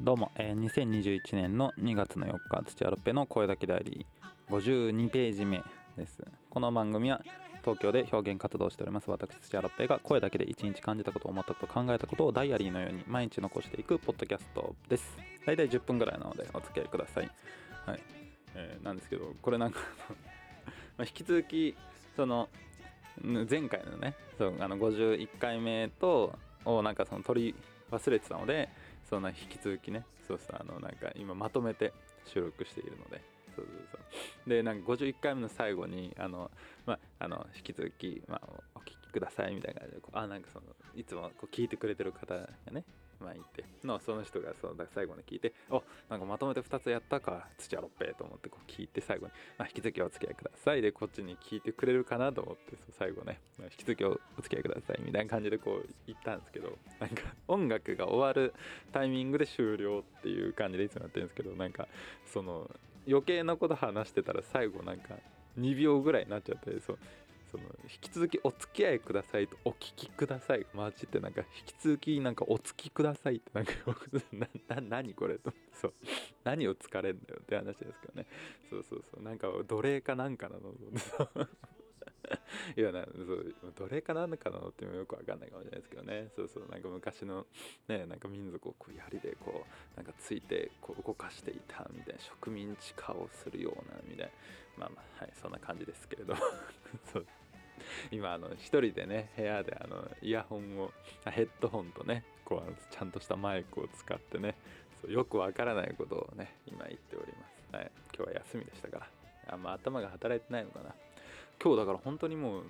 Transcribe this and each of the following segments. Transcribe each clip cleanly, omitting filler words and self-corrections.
どうも、2021年の2月の4日、土屋ロッペの声だけダイアリー52ページ目です。この番組は東京で表現活動しております私土屋ロッペが声だけで1日感じたこと、思ったこと、考えたことをダイアリーのように毎日残していくポッドキャストです。だいたい10分ぐらいなのでお付き合いください。はい、なんですけど、これなんか引き続きその前回のね、そう51回目とをなんかその取り忘れてたので。そんな引き続きね、そうそう、なんか今まとめて収録しているので、そうそうそう。で、なんか51回目の最後に、引き続き、お聞きくださいみたいな感じで、なんかその、いつもこう聞いてくれてる方がね、いて、その人がその最後に聞いて、なんかまとめて2つやったか、土屋ロッペと思ってこう聞いて、最後に、引き続きお付き合いください。で、こっちに聞いてくれるかなと思って、最後ね、引き続きお付き合いくださいみたいな感じでこう言ったんですけど、なんか音楽が終わるタイミングで終了っていう感じでいつもやってるんですけど、なんかその余計なこと話してたら最後なんか2秒ぐらいになっちゃって、引き続きお付き合いくださいとお聞きくださいマジってなんか引き続きなんかお付きくださいってなんか何これとそう何を疲れんだよって話ですけどねそうなんか奴隷かなんかなのいや奴隷かなんかなのってよくわかんないかもしれないですけどねそうなんか昔のねなんか民族をこう槍でこうなんかついてこう動かしていたみたいな植民地化をするようなみたいなはいそんな感じですけれどそう今一人でね部屋でイヤホンをヘッドホンとねこうちゃんとしたマイクを使ってねそうよくわからないことをね今言っております、はい、今日は休みでしたからあんま頭が働いてないのかな今日だから本当にもう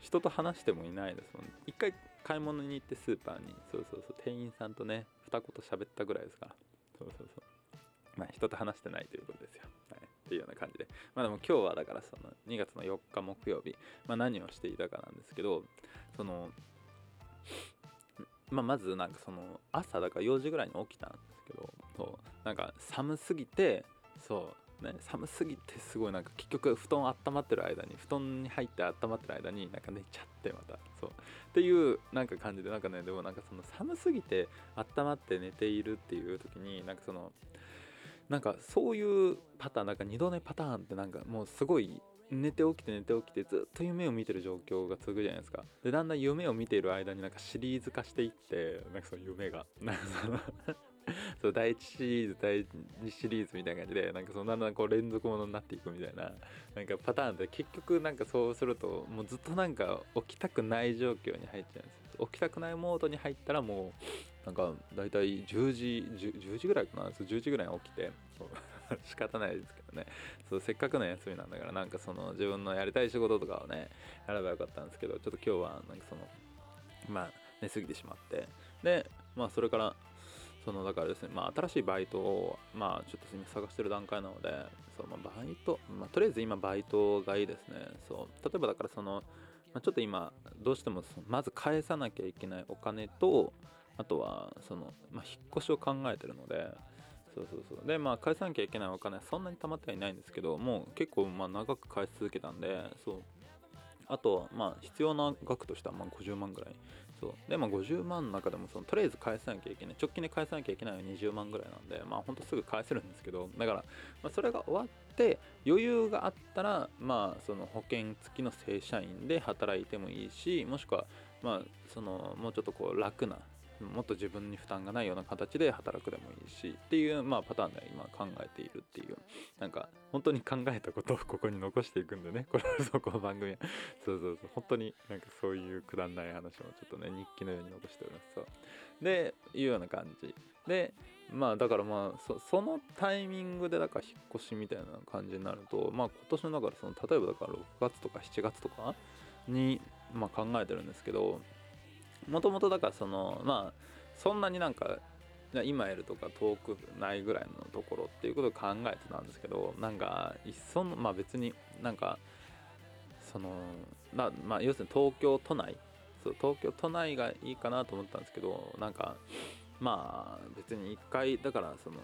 人と話してもいないですもん一回買い物に行ってスーパーに店員さんとね二言喋ったぐらいですから人と話してないということですよ、はい、っていうような感じででも今日はだからその2月の4日木曜日、何をしていたかなんですけどその、まずなんかその朝だから4時ぐらいに起きたんですけどそうなんか寒すぎて寒すぎてすごいなんか結局布団に入って温まってる間になんか寝ちゃってまたそうっていうなんか感じでなんかねでもなんかその寒すぎて温まって寝ているっていう時になんかそのなんかそういうパターンなんか二度寝パターンってなんかもうすごい寝て起きてずっと夢を見てる状況が続くじゃないですかでだんだん夢を見ている間になんかシリーズ化していってなんかその夢がなんかそのそう第1シリーズ第2シリーズみたいな感じでなんかそのだんだんこう連続ものになっていくみたいななんかパターンで結局なんかそうするともうずっとなんか起きたくない状況に入っちゃうんです起きたくないモードに入ったらもうなんかだいたい10時ぐらいかな10時ぐらいに起きて仕方ないですけどねそうせっかくの休みなんだからなんかその自分のやりたい仕事とかをねやればよかったんですけどちょっと今日はなんかその寝すぎてしまってでそれからだからですね、新しいバイトを、ちょっと今探してる段階なので、バイト、とりあえず今バイトがいいですね。そう、例えばだからちょっと今どうしてもまず返さなきゃいけないお金と、あとは引っ越しを考えてるので、そうで返さなきゃいけないお金はそんなに溜まってはいないんですけど、もう結構長く返し続けたんで、そう。あとは必要な額としては50万ぐらいそうで50万の中でもとりあえず返さなきゃいけない直近で返さなきゃいけないのは20万ぐらいなんでほんとすぐ返せるんですけどだから、それが終わって余裕があったら保険付きの正社員で働いてもいいしもしくはもうちょっとこう楽なもっと自分に負担がないような形で働くでもいいしっていうパターンで今考えているっていうなんか本当に考えたことをここに残していくんでねこれはこの番組はそう本当になんかそういうくだらない話もちょっとね日記のように残しておりますそうでいうような感じでだからそのタイミングでだから引っ越しみたいな感じになると今年のだから例えばだから6月とか7月とかに考えてるんですけどもともとだからそんなになんか今いるとか遠くないぐらいのところっていうことを考えてたんですけどなんかいっその別になんか要するに東京都内がいいかなと思ったんですけどなんか別に一回だからその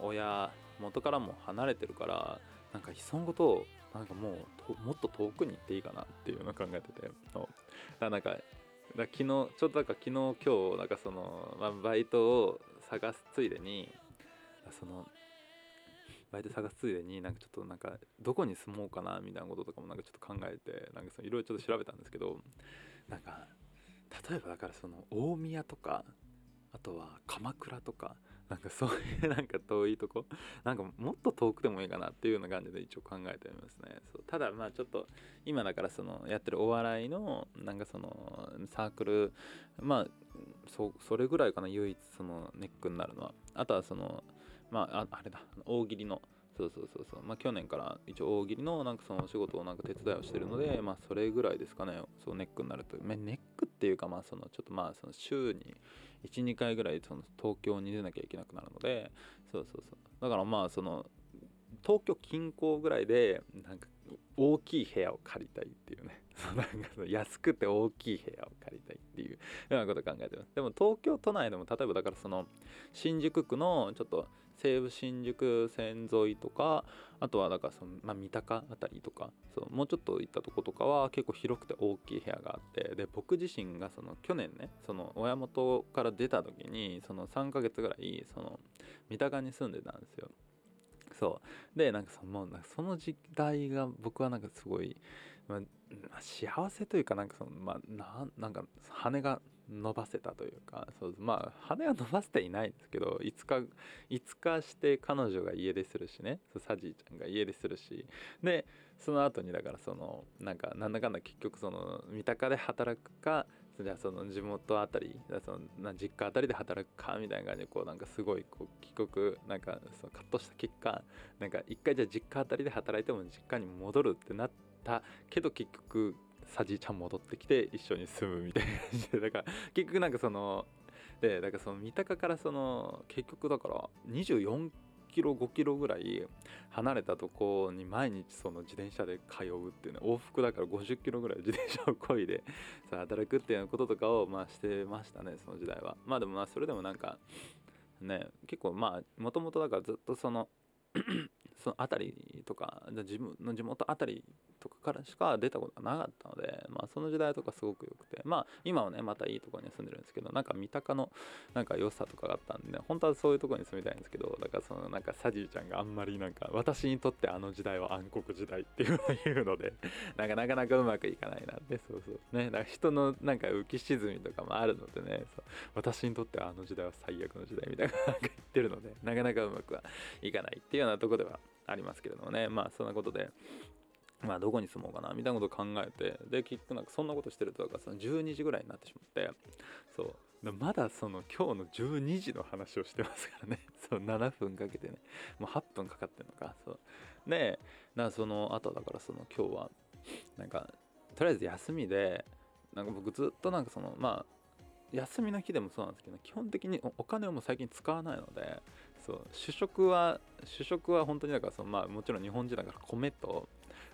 親元からも離れてるからなんかいっそのことをなんかもっと遠くに行っていいかなっていうのを考えててなんか昨日今日なんかバイトを探すついでに、そのバイト探すついでになんかちょっとなんかどこに住もうかなみたいなこととかもなんかちょっと考えて、なんかいろいろちょっと調べたんですけど、なんか例えばだからその大宮とか、あとは鎌倉とか、なんかそういうなんか遠いとこ、なんかもっと遠くてもいいかなっていうような感じで一応考えてみますね。そう、ただまあちょっと今だからそのやってるお笑いのなんかそのサークル、まあ それぐらいかな、唯一そのネックになるのは。あとはそのまああれだ、大喜利の、そう、まあ去年から一応大喜利のなんかその仕事をなんか手伝いをしてるので、まあそれぐらいですかね。そうネックになると、ネックっていうか、まあそのちょっとまあその週に 1,2 回ぐらいその東京に出なきゃいけなくなるので、そうだからまあその東京近郊ぐらいでなんか大きい部屋を借りたいっていうね、なんか安くて大きい部屋を借りたいっていうようなことを考えてます。でも東京都内でも例えばだからその新宿区のちょっと西武新宿線沿いとか、あとはだからその、まあ、三鷹あたりとか、そうもうちょっと行ったとことかは結構広くて大きい部屋があって、で僕自身がその去年ね、その親元から出た時にその3ヶ月ぐらいその三鷹に住んでたんですよ。そうでなんかその時代が僕はなんかすごい、まあ、幸せというかなんかその、まあ、なんか羽が伸ばせたというか、そうまあ羽は伸ばせていないんですけど、いつかして彼女が家出するしね、サジちゃんが家出するし、でその後にだからそのなんかなんだかんだ結局その三鷹で働くか、じゃあその地元あたり、その実家あたりで働くかみたいな感じで、こうなんかすごいこう帰国なんかそのカットした結果、なんか一回じゃあ実家あたりで働いても実家に戻るってなったけど、結局サジちゃん戻ってきて一緒に住むみたいな感じで、だから結局なんかそのでだからその三鷹からその結局だから24キロ5キロぐらい離れたとこに毎日その自転車で通うっていうね、往復だから50キロぐらい自転車をこいでさ働くっていうこととかをまあしてましたね、その時代は。まあでもまあそれでもなんかね、結構まあもともとだからずっとそのあたりとか自分の地元あたりとかからしか出たことがなかったので、まあその時代とかすごく良くて、まあ今はねまたいいところに住んでるんですけど、なんか三鷹のなんか良さとかがあったんで、ね、本当はそういうところに住みたいんですけど、だからそのなんかサジーちゃんがあんまりなんか私にとってあの時代は暗黒時代っていうのでなかなかうまくいかないなって、そうね、だから人のなんか浮き沈みとかもあるのでね、そう私にとってあの時代は最悪の時代みたいな言ってるので、なかなかうまくはいかないっていうようなところではありますけれどもね、まあそんなことで。まあ、どこに住もうかなみたいなことを考えて、で結局なんかそんなことしてるとだからその12時ぐらいになってしまって、そうまだその今日の12時の話をしてますからねそう7分かけてね、もう8分かかってるのか、そうでな、そのあとだからその今日はなんかとりあえず休みで、なんか僕ずっとなんかそのまあ休みの日でもそうなんですけど、基本的にお金をもう最近使わないので、そう主食は本当にだからその、まあ、もちろん日本人だから米と、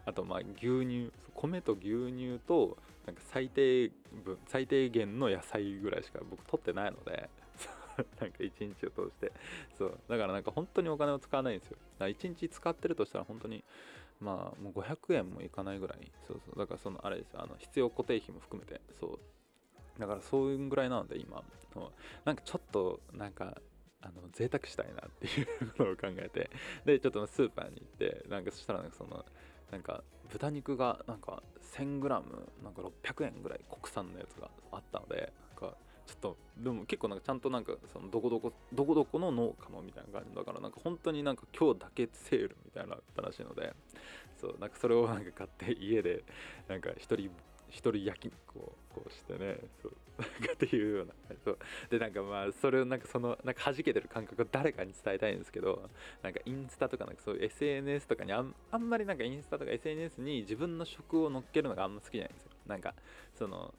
あとまあ牛乳となんか最低限の野菜ぐらいしか僕取ってないのでなんか一日を通して、そうだからなんか本当にお金を使わないんですよ。だから一日使ってるとしたら本当にまあもう500円もいかないぐらい、そうだからそのあれですよ、あの必要固定費も含めて、そうだからそういうぐらいなので、今なんかちょっとなんか贅沢したいなっていうのを考えて、でちょっとスーパーに行って、なんかそしたらなんかそのなんか豚肉がなんか 1000g なんか600円ぐらい国産のやつがあったので、なんかちょっとでも結構なんかちゃんとなんかそのどこどこの農家のみたいな感じだから、なんか本当になんか今日だけセールみたいなのあったらしいので、そうなんかそれをなんか買って家でなんか一人焼肉をこうしてね、そうなんかっていうような、そうでなんかまあそれをなんかそのなんか弾けてる感覚を誰かに伝えたいんですけど、なんかインスタとかなんかそういう SNS とかにあんまりなんかインスタとか SNS に自分の食を乗っけるのがあんま好きじゃないんですよ。なんかそも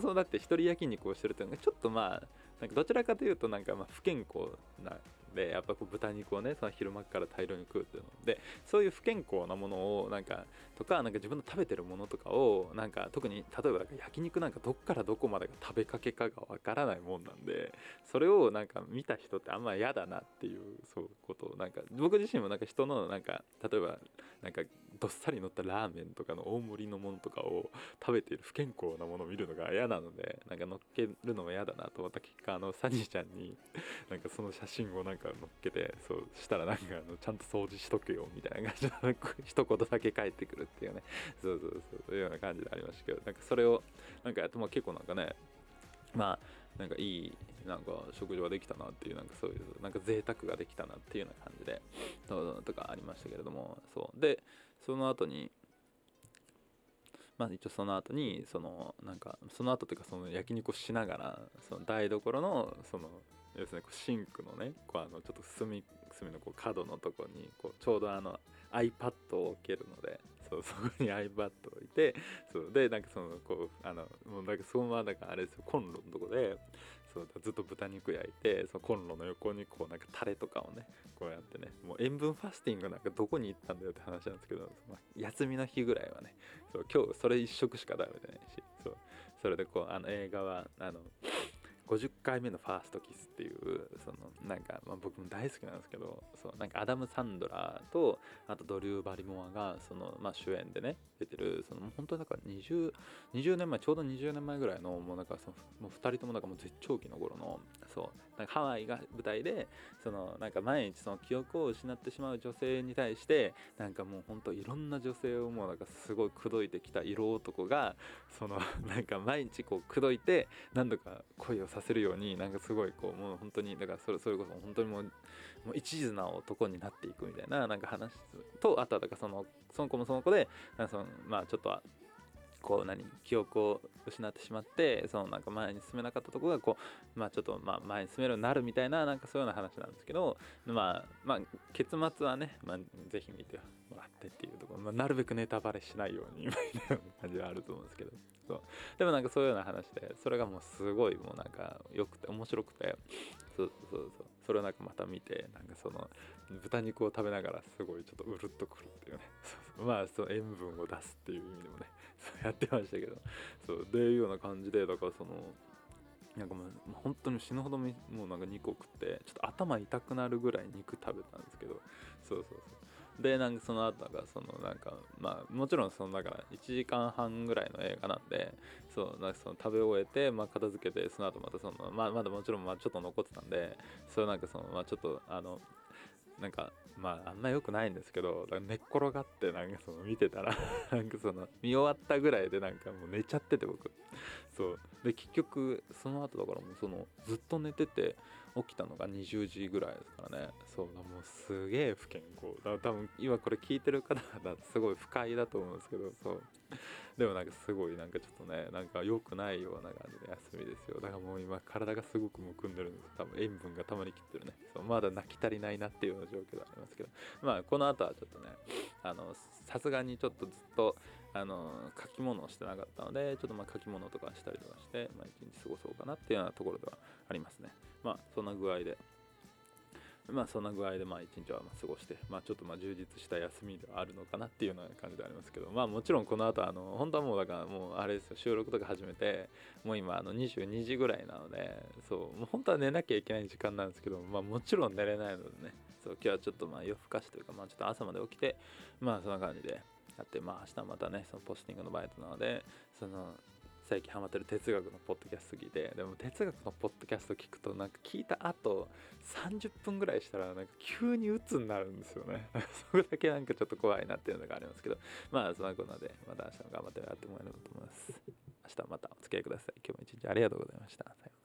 そもだって一人焼肉をしてるというのがちょっとまあなんかどちらかというとなんかまあ不健康なで、やっぱこう豚肉をねその昼間から大量に食うっていうので、そういう不健康なものをなんかとか、なんか自分の食べてるものとかをなんか特に例えばなんか焼肉なんかどっからどこまでが食べかけかがわからないもんなんで、それをなんか見た人ってあんま嫌だなっていう、そういうことをなんか僕自身もなんか人のなんか例えばなんかどっさり乗ったラーメンとかの大盛りのものとかを食べている不健康なものを見るのが嫌なので、なんか乗っけるのも嫌だなと思った結果、サニーちゃんになんかその写真をなんか乗っけて、そうしたらなんかちゃんと掃除しとけよみたいな感じで一言だけ返ってくるっていうね、そういうような感じでありましたけど、なんかそれをなんかやっても結構なんかね、まあなんかいいなんか食事ができたなっていう、なんかそういうなんか贅沢ができたなっていうような感じでとかありましたけれども、そうでその後にまあ一応その後にそのなんかその後というかその焼肉をしながら、その台所のその要するにこうシンクのね、こうちょっと隅のこう角のとこにこうちょうどiPad を置けるので、そこに iPad を置いて、そうでなんかそのこうもうなんかそのままだからあれですよ、コンロのとこでそうずっと豚肉焼いて、そのコンロの横にこうなんかタレとかをねこうやってね、もう塩分ファスティングなんかどこに行ったんだよって話なんですけど、休みの日ぐらいはね、そう今日それ一食しか食べてないし、そうそれでこう映画は50回目のファーストキスっていう、そのなんか、まあ、僕も大好きなんですけど、そうなんかアダム・サンドラーとあとドリュー・バリモアがその、まあ、主演でね出てる、その本当になんか20年前ちょうど20年前ぐらいのもうなんかそのもう2人ともなんかもう絶頂期の頃の、そうなんかハワイが舞台で、そのなんか毎日その記憶を失ってしまう女性に対して、なんかもう本当いろんな女性をもうなんかすごい口説いてきた色男が、そのなんか毎日こう口説いて何度か恋をさせるように、なんかすごいこうもう本当にだからそれこそ本当にもう一途な男になっていくみたいな、なんか話と、あとはだからその子もその子で、なんかそのまあちょっとはこう記憶を失ってしまって、そのなんか前に進めなかったところがこう、まあ、ちょっとまあ前に進めるようになるみたいな、なんかそういうような話なんですけど、まあ結末はね、まあ、ぜひ見てもらってっていうところ、まあ、なるべくネタバレしないようにみたいな感じはあると思うんですけど、そうでもなんかそういうような話で、それがもうすごいもうなんかよくて面白くて、そうそれをなんかまた見て、なんかその豚肉を食べながらすごいちょっとうるっとくるっていうね、まあその塩分を出すっていう意味でもね、そうやってましたけど、そうでいうような感じで、だからそのなんかもう本当に死ぬほどもうなんか肉を食って、ちょっと頭痛くなるぐらい肉食べたんですけど、そうでなんかその後がそのなんかまあもちろんそのだから1時間半ぐらいの映画なんで、そうなんかその食べ終えて、まあ片付けて、その後またそのまだもちろんまあちょっと残ってたんで、それなんかそのまあちょっとなんかまああんま良くないんですけど、寝っ転がってなんかその見てたらなんかその見終わったぐらいでなんかもう寝ちゃってて、僕そうで結局その後だからもうそのずっと寝てて起きたのが20時ぐらいですからね、そうだもうすげえ不健康だ、多分今これ聞いてる方々すごい不快だと思うんですけど、そうでもなんかすごいなんかちょっとね、なんか良くないような感じで休みですよ。だからもう今体がすごくむくんでるんです。多分塩分が溜まりきってるね。そうまだ泣き足りないなっていうような状況でありますけど、まあこの後はちょっとね、さすがにちょっとずっと書き物をしてなかったので、ちょっとまあ書き物とかしたりとかして、まあ、一日過ごそうかなっていうようなところではありますね。まあそんな具合でまあ一日は過ごして、まあ、ちょっとまあ充実した休みではあるのかなっていうような感じでありますけど、まあもちろんこの後本当はもうだからもうあれですよ、収録とか始めてもう今22時ぐらいなので、そうもう本当は寝なきゃいけない時間なんですけど、まあもちろん寝れないのでね、そう今日はちょっとまあ夜更かしというか、まあちょっと朝まで起きて、まあそんな感じでやって、まあ明日またねそのポスティングのバイトなので、その最近ハマってる哲学のポッドキャスト聞いて、でも哲学のポッドキャスト聞くとなんか聞いた後30分ぐらいしたらなんか急に鬱になるんですよねそこだけなんかちょっと怖いなっていうのがありますけど、まあそんなことなので、また明日も頑張ってやってもらえればと思います。明日またお付き合いください。今日も一日ありがとうございました。